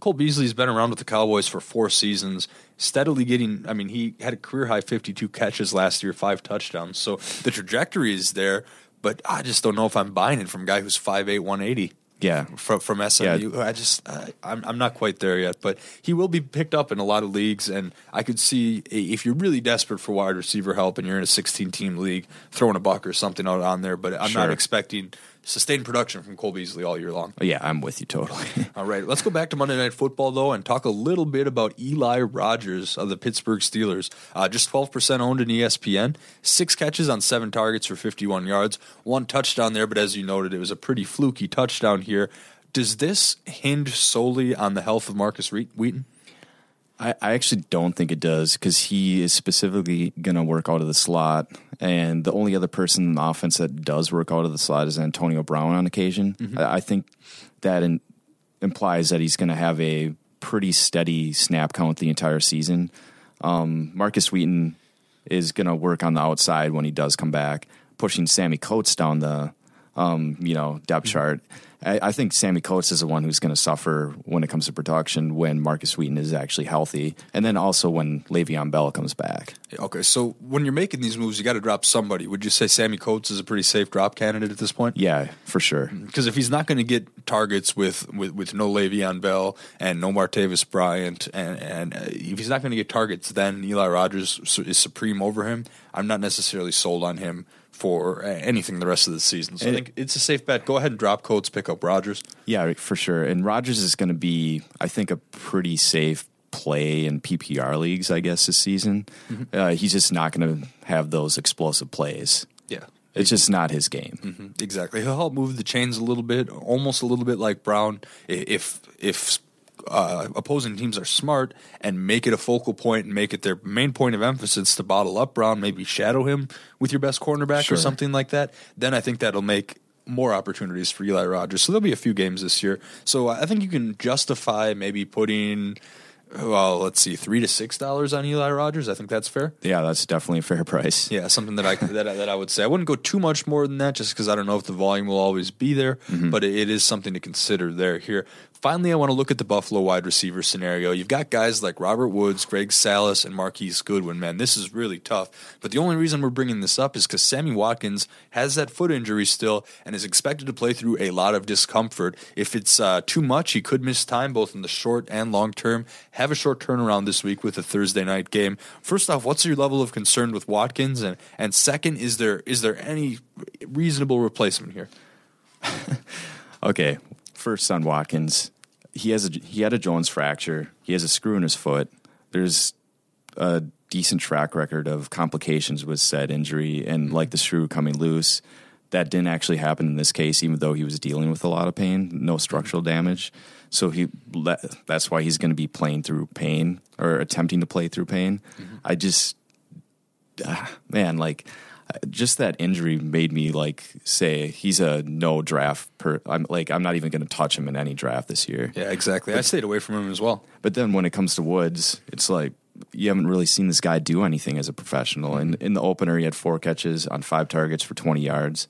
Cole Beasley's been around with the Cowboys for 4 seasons, steadily getting – I mean, he had a career-high 52 catches last year, 5 touchdowns. So the trajectory is there, but I just don't know if I'm buying it from a guy who's 5'8", 180. Yeah, from SMU. Yeah. I'm not quite there yet, but he will be picked up in a lot of leagues, and I could see if you're really desperate for wide receiver help and you're in a 16-team league, throwing a buck or something out on there. But I'm not expecting sustained production from Cole Beasley all year long. Yeah, I'm with you totally. All right, let's go back to Monday Night Football though and talk a little bit about Eli Rogers of the Pittsburgh Steelers. Just 12% owned in ESPN, 6 catches on 7 targets for 51 yards, 1 touchdown there, but as you noted, it was a pretty fluky touchdown here. Does this hinge solely on the health of Marcus Wheaton? I actually don't think it does, because he is specifically going to work out of the slot, and the only other person in the offense that does work out of the slot is Antonio Brown on occasion. Mm-hmm. I think that implies that he's going to have a pretty steady snap count the entire season. Marcus Wheaton is going to work on the outside when he does come back, pushing Sammy Coates down the depth chart. I think Sammy Coates is the one who's going to suffer when it comes to production when Marcus Wheaton is actually healthy, and then also when Le'Veon Bell comes back. Okay, so when you're making these moves, you got to drop somebody. Would you say Sammy Coates is a pretty safe drop candidate at this point? Yeah, for sure. Because if he's not going to get targets with no Le'Veon Bell and no Martavis Bryant, and if he's not going to get targets, then Eli Rogers is supreme over him. I'm not necessarily sold on him for anything the rest of the season. So I think it's a safe bet. Go ahead and drop Coates, pick up Rodgers. Yeah, for sure. And Rodgers is going to be, I think, a pretty safe play in PPR leagues, I guess, this season. Mm-hmm. He's just not going to have those explosive plays. Yeah. It's just not his game. Mm-hmm. Exactly. He'll help move the chains a little bit, almost a little bit like Brown. If opposing teams are smart and make it a focal point and make it their main point of emphasis to bottle up Brown, maybe shadow him with your best cornerback or something like that, then I think that'll make more opportunities for Eli Rogers. So there'll be a few games this year. So I think you can justify maybe putting, $3 to $6 on Eli Rogers. I think that's fair. Yeah, that's definitely a fair price. Yeah, something that I that I would say. I wouldn't go too much more than that, just because I don't know if the volume will always be there, but it is something to consider there here. Finally, I want to look at the Buffalo wide receiver scenario. You've got guys like Robert Woods, Greg Salas, and Marquise Goodwin. Man, this is really tough. But the only reason we're bringing this up is because Sammy Watkins has that foot injury still and is expected to play through a lot of discomfort. If it's too much, he could miss time both in the short and long term. Have a short turnaround this week with a Thursday night game. First off, what's your level of concern with Watkins? And second, is there any reasonable replacement here? Okay. First on Watkins, he had a Jones fracture. He has a screw in his foot. There's a decent track record of complications with said injury, and like the screw coming loose, that didn't actually happen in this case, even though he was dealing with a lot of pain, no structural damage. So that's why he's going to be playing through pain or attempting to play through pain. Mm-hmm. I just, just that injury made me say he's a no draft. I'm not even going to touch him in any draft this year. Yeah, exactly. But I stayed away from him as well. But then when it comes to Woods, it's like you haven't really seen this guy do anything as a professional. And in the opener, he had 4 catches on 5 targets for 20 yards.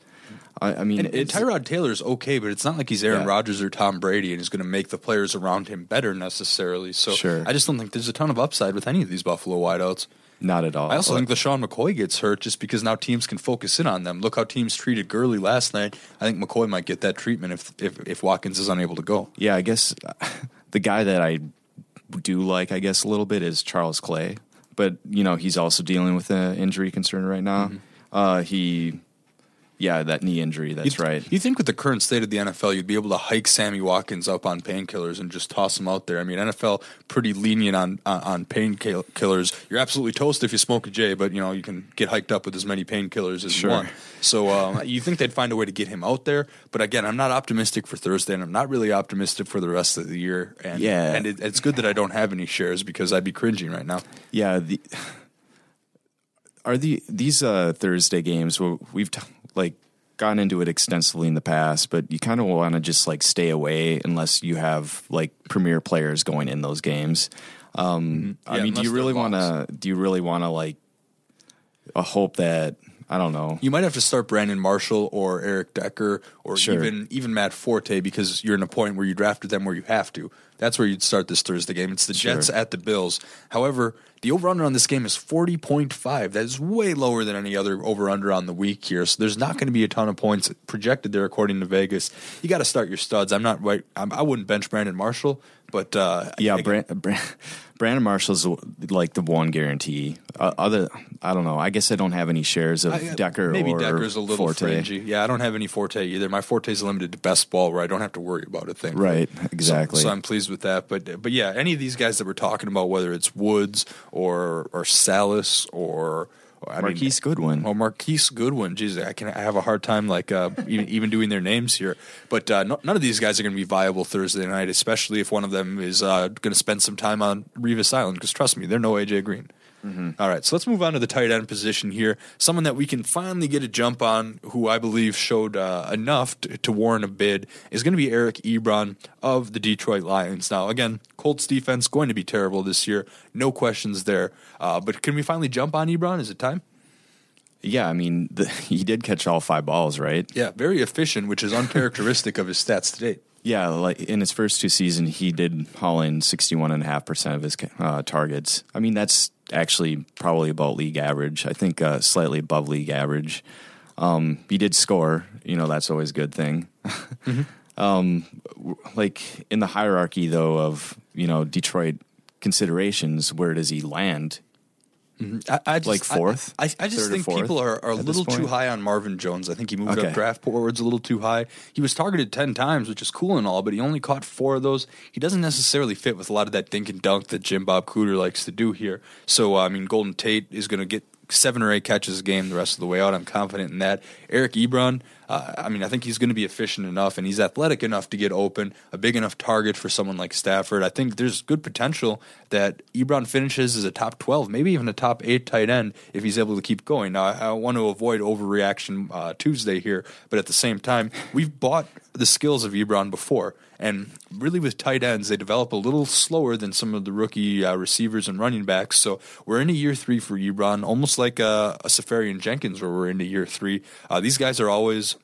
I mean, and Tyrod Taylor's okay, but it's not like he's Aaron Rodgers or Tom Brady and is going to make the players around him better necessarily. So I just don't think there's a ton of upside with any of these Buffalo wideouts. Not at all. I also think LeSean McCoy gets hurt just because now teams can focus in on them. Look how teams treated Gurley last night. I think McCoy might get that treatment if Watkins is unable to go. Yeah, I guess the guy that I do like, I guess, a little bit is Charles Clay. But, he's also dealing with an injury concern right now. Mm-hmm. Yeah, that knee injury, that's right. You think with the current state of the NFL, you'd be able to hike Sammy Watkins up on painkillers and just toss him out there. I mean, NFL pretty lenient on painkillers. You're absolutely toast if you smoke a J, but, you can get hiked up with as many painkillers as you want. So you think they'd find a way to get him out there. But, again, I'm not optimistic for Thursday, and I'm not really optimistic for the rest of the year. And, and it's good that I don't have any shares because I'd be cringing right now. Yeah. Are these Thursday games where we've gone into it extensively in the past, but you kind of want to just stay away unless you have premier players going in those games. I mean, do you really want to hope that, I don't know, you might have to start Brandon Marshall or Eric Decker or even Matt Forte because you're in a point where you drafted them where you have to. That's where you'd start this Thursday game. It's the Jets at the Bills. However, the over-under on this game is 40.5. That is way lower than any other over-under on the week here. So there's not going to be a ton of points projected there, according to Vegas. You got to start your studs. I'm not right. I wouldn't bench Brandon Marshall, but Brandon Marshall's like the one guarantee. I don't know. I guess I don't have any shares of Decker. Maybe Decker's a little fringy. Yeah, I don't have any Forte either. My Forte's limited to best ball, where I don't have to worry about a thing. Right, exactly. So I'm pleased with that. But yeah, any of these guys that we're talking about, whether it's Woods or Salas or Marquise Goodwin. Oh, Marquise Goodwin. Jeez, I have a hard time like even doing their names here. But none of these guys are going to be viable Thursday night, especially if one of them is going to spend some time on Revis Island, because trust me, they're no A.J. Green. Mm-hmm. All right, so let's move on to the tight end position here. Someone that we can finally get a jump on, who I believe showed enough to warrant a bid, is going to be Eric Ebron of the Detroit Lions. Now, again, Colts defense going to be terrible this year. No questions there. But can we finally jump on Ebron? Is it time? Yeah, I mean, he did catch all 5 balls, right? Yeah, very efficient, which is uncharacteristic of his stats to date. Yeah, like in his first 2 seasons, he did haul in 61.5% of his targets. I mean, that's actually probably about league average. I think slightly above league average. He did score. You know, that's always a good thing. Mm-hmm. Like in the hierarchy, though, of, you know, Detroit considerations, where does he land? Mm-hmm. Fourth? I just think people are a little too high on Marvin Jones. I think he moved up draft boards a little too high. He was targeted 10 times, which is cool and all, but he only caught 4 of those. He doesn't necessarily fit with a lot of that dink and dunk that Jim Bob Cooter likes to do here. So, I mean, Golden Tate is going to get 7 or 8 catches a game the rest of the way out. I'm confident in that. Eric Ebron, I think he's going to be efficient enough, and he's athletic enough to get open, a big enough target for someone like Stafford. I think there's good potential that Ebron finishes as a top 12, maybe even a top 8 tight end if he's able to keep going. Now, I want to avoid overreaction Tuesday here, but at the same time, we've bought the skills of Ebron before. And really with tight ends, they develop a little slower than some of the rookie receivers and running backs. So we're into year 3 for Ebron, almost like a Safarian Jenkins where we're into year 3. These guys are always,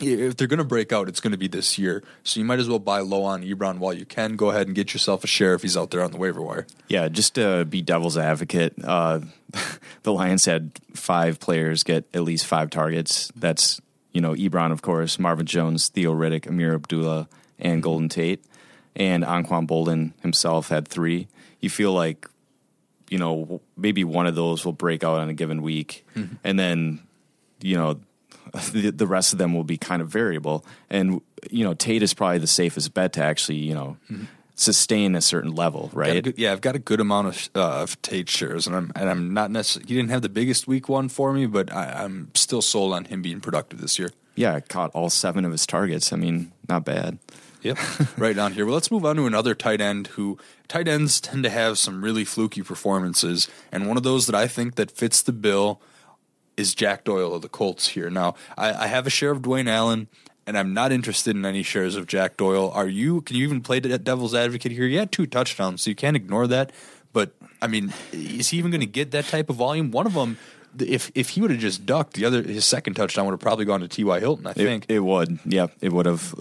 if they're going to break out, it's going to be this year. So you might as well buy low on Ebron while you can. Go ahead and get yourself a share if he's out there on the waiver wire. Yeah, just to be devil's advocate, the Lions had 5 players get at least 5 targets. That's, you know, Ebron, of course, Marvin Jones, Theo Riddick, Amir Abdullah, and Golden Tate, and Anquan Bolden himself had 3. You feel like, you know, maybe one of those will break out on a given week, mm-hmm. and then, you know, the rest of them will be kind of variable. And, you know, Tate is probably the safest bet to actually, you know, mm-hmm. sustain a certain level, right? I've got a good amount of Tate shares, and I'm not necessarily. He didn't have the biggest week one for me, but I'm still sold on him being productive this year. Yeah, caught all 7 of his targets. I mean, not bad. Yep, right on here. Well, let's move on to another tight end who tight ends tend to have some really fluky performances, and one of those that I think that fits the bill is Jack Doyle of the Colts here. Now, I have a share of Dwayne Allen, and I'm not interested in any shares of Jack Doyle. Are you? Can you even play devil's advocate here? He had 2 touchdowns, so you can't ignore that. But, I mean, is he even going to get that type of volume? One of them, if he would have just ducked, his second touchdown would have probably gone to T.Y. Hilton, I think. It would, yeah, it would have.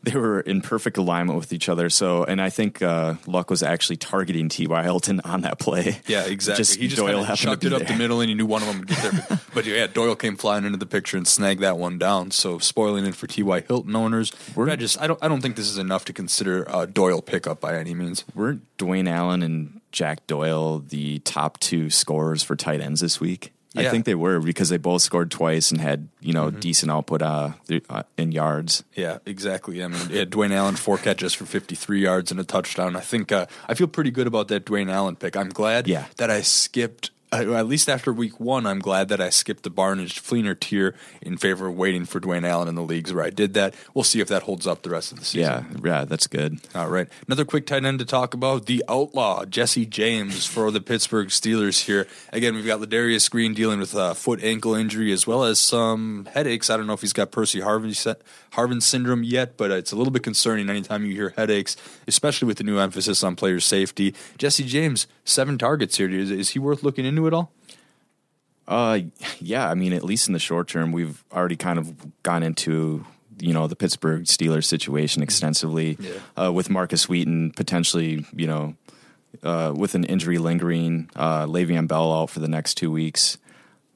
They were in perfect alignment with each other. So, and I think Luck was actually targeting T.Y. Hilton on that play. Yeah, exactly. He just Doyle chucked it up the middle, and you knew one of them would get there. But yeah, Doyle came flying into the picture and snagged that one down. So spoiling it for T.Y. Hilton owners. I don't think this is enough to consider a Doyle pickup by any means. Weren't Dwayne Allen and Jack Doyle the top 2 scorers for tight ends this week? Yeah. I think they were, because they both scored twice and had, you know, mm-hmm. decent output in yards. Yeah, exactly. I mean, Dwayne Allen 4 catches for 53 yards and a touchdown. I think I feel pretty good about that Dwayne Allen pick. I'm glad that I skipped, at least after week 1, I'm glad that I skipped the Barnidge-Fleener tier in favor of waiting for Dwayne Allen in the leagues where I did that. We'll see if that holds up the rest of the season. Yeah, that's good. All right. Another quick tight end to talk about, the outlaw, Jesse James for the Pittsburgh Steelers here. Again, we've got Ladarius Green dealing with a foot-ankle injury as well as some headaches. I don't know if he's got Percy Harvin syndrome yet, but it's a little bit concerning anytime you hear headaches, especially with the new emphasis on player safety. Jesse James, 7 targets here. Is he worth looking into it all? Yeah, I mean, at least in the short term, we've already kind of gone into you know, the Pittsburgh Steelers situation extensively, with Marcus Wheaton potentially, you know, with an injury lingering, Le'Veon Bell out for the next 2 weeks.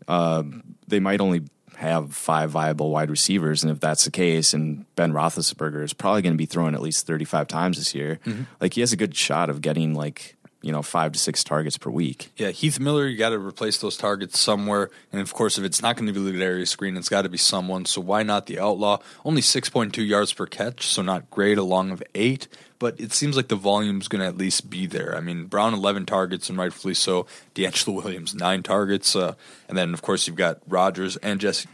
They might only have five viable wide receivers, and if that's the case, and Ben Roethlisberger is probably going to be throwing at least 35 times this year, like, he has a good shot of getting, like, you know, 5 to 6 targets per week. Yeah, Heath Miller, you got to replace those targets somewhere, and of course, if it's not going to be Ladarius Green, it's got to be someone, so why not the Outlaw? Only 6.2 yards per catch, so not great, along with 8, but it seems like the volume's going to at least be there. I mean, Brown, 11 targets, and rightfully so. DeAngelo Williams, 9 targets, and then, of course, you've got Rodgers and Jesse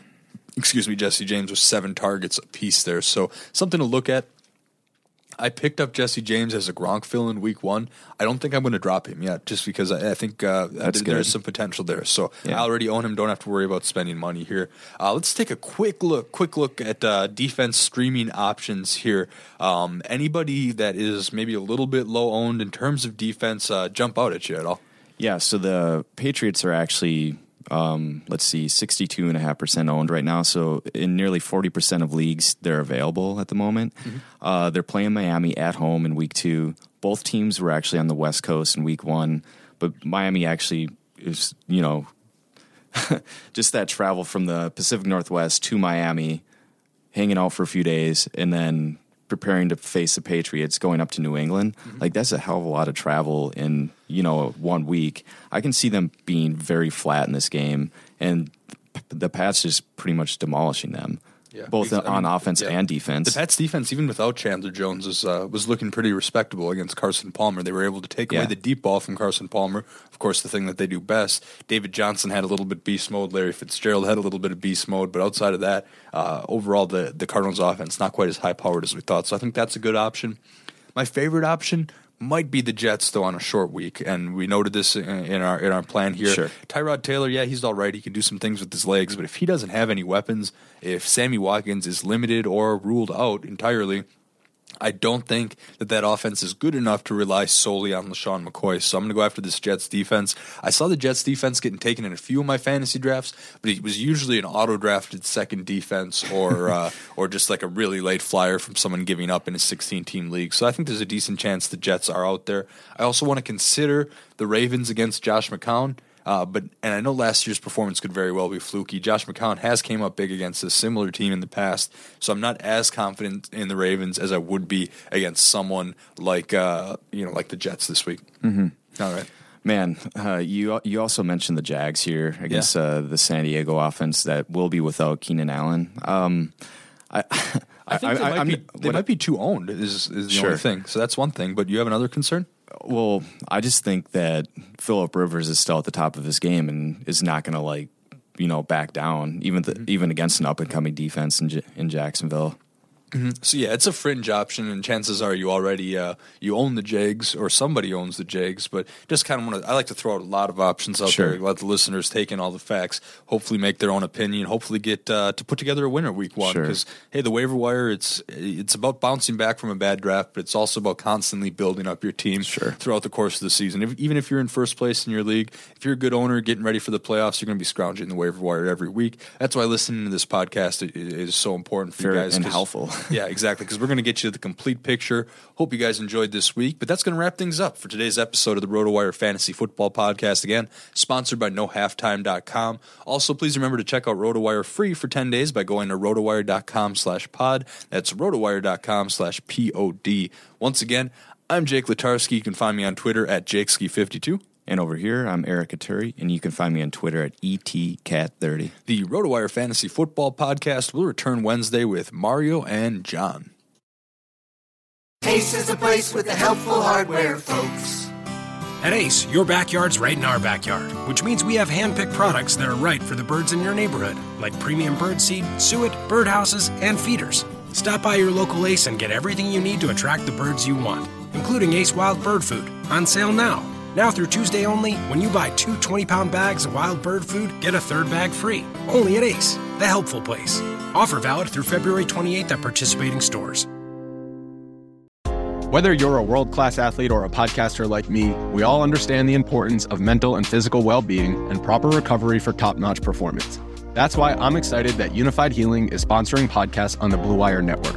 James with 7 targets apiece there, so something to look at. I picked up Jesse James as a Gronk fill in week 1. I don't think I'm going to drop him yet, just because I think there's some potential there. So I already own him. Don't have to worry about spending money here. Let's take a quick look at defense streaming options here. Anybody that is maybe a little bit low owned in terms of defense jump out at you at all? Yeah, so the Patriots are actually, 62.5% owned right now. So in nearly 40% of leagues, they're available at the moment. They're playing Miami at home in week 2. Both teams were actually on the West Coast in week 1, but Miami actually is, you know, just that travel from the Pacific Northwest to Miami, hanging out for a few days, and then preparing to face the Patriots, going up to New England. Like, that's a hell of a lot of travel in, you know, 1 week. I can see them being very flat in this game, and the Pats just pretty much demolishing them, both on offense and defense. The Pats' defense, even without Chandler Jones, was looking pretty respectable against Carson Palmer. They were able to take away the deep ball from Carson Palmer, of course, the thing that they do best. David Johnson had a little bit of beast mode. Larry Fitzgerald had a little bit of beast mode. But outside of that, overall, the Cardinals' offense, not quite as high-powered as we thought. So I think that's a good option. My favorite option might be the Jets, though, on a short week, and we noted this in our plan here. Tyrod Taylor, he's all right. He can do some things with his legs, but if he doesn't have any weapons, if Sammy Watkins is limited or ruled out entirely, I don't think that offense is good enough to rely solely on LaShawn McCoy, so I'm going to go after this Jets defense. I saw the Jets defense getting taken in a few of my fantasy drafts, but it was usually an auto-drafted second defense or just like a really late flyer from someone giving up in a 16-team league, so I think there's a decent chance the Jets are out there. I also want to consider the Ravens against Josh McCown. And I know last year's performance could very well be fluky. Josh McCown has came up big against a similar team in the past, so I'm not as confident in the Ravens as I would be against someone like the Jets this week. All right, man. You also mentioned the Jags here against the San Diego offense that will be without Keenan Allen. I think they might be too owned is the only thing. So that's one thing. But you have another concern? Well, I just think that Phillip Rivers is still at the top of his game and is not going to back down, even against an up and coming defense in Jacksonville. So it's a fringe option, and chances are you already you own the Jags or somebody owns the Jags. But just kind of I like to throw out a lot of options out there, let the listeners take in all the facts, hopefully make their own opinion, hopefully get to put together a winner week 1. Because hey, the waiver wire, it's about bouncing back from a bad draft, but it's also about constantly building up your team throughout the course of the season. Even if you're in first place in your league, if you're a good owner getting ready for the playoffs, you're going to be scrounging the waiver wire every week. That's why listening to this podcast is so important for you guys and helpful. Yeah, exactly, because we're going to get you the complete picture. Hope you guys enjoyed this week, but that's going to wrap things up for today's episode of the RotoWire Fantasy Football Podcast, again, sponsored by NoHalftime.com. Also, please remember to check out RotoWire free for 10 days by going to RotoWire.com/pod. That's RotoWire.com/POD. Once again, I'm Jake Latarski. You can find me on Twitter at JakeSki52. And over here, I'm Eric Atturi, and you can find me on Twitter at ETCat30. The RotoWire Fantasy Football Podcast will return Wednesday with Mario and John. Ace is the place with the helpful hardware, folks. At Ace, your backyard's right in our backyard, which means we have hand-picked products that are right for the birds in your neighborhood, like premium bird seed, suet, birdhouses, and feeders. Stop by your local Ace and get everything you need to attract the birds you want, including Ace Wild Bird Food, on sale now. Now through Tuesday only, when you buy two 20-pound bags of wild bird food, get a third bag free. Only at Ace, the helpful place. Offer valid through February 28th at participating stores. Whether you're a world-class athlete or a podcaster like me, we all understand the importance of mental and physical well-being and proper recovery for top-notch performance. That's why I'm excited that Unified Healing is sponsoring podcasts on the Blue Wire Network.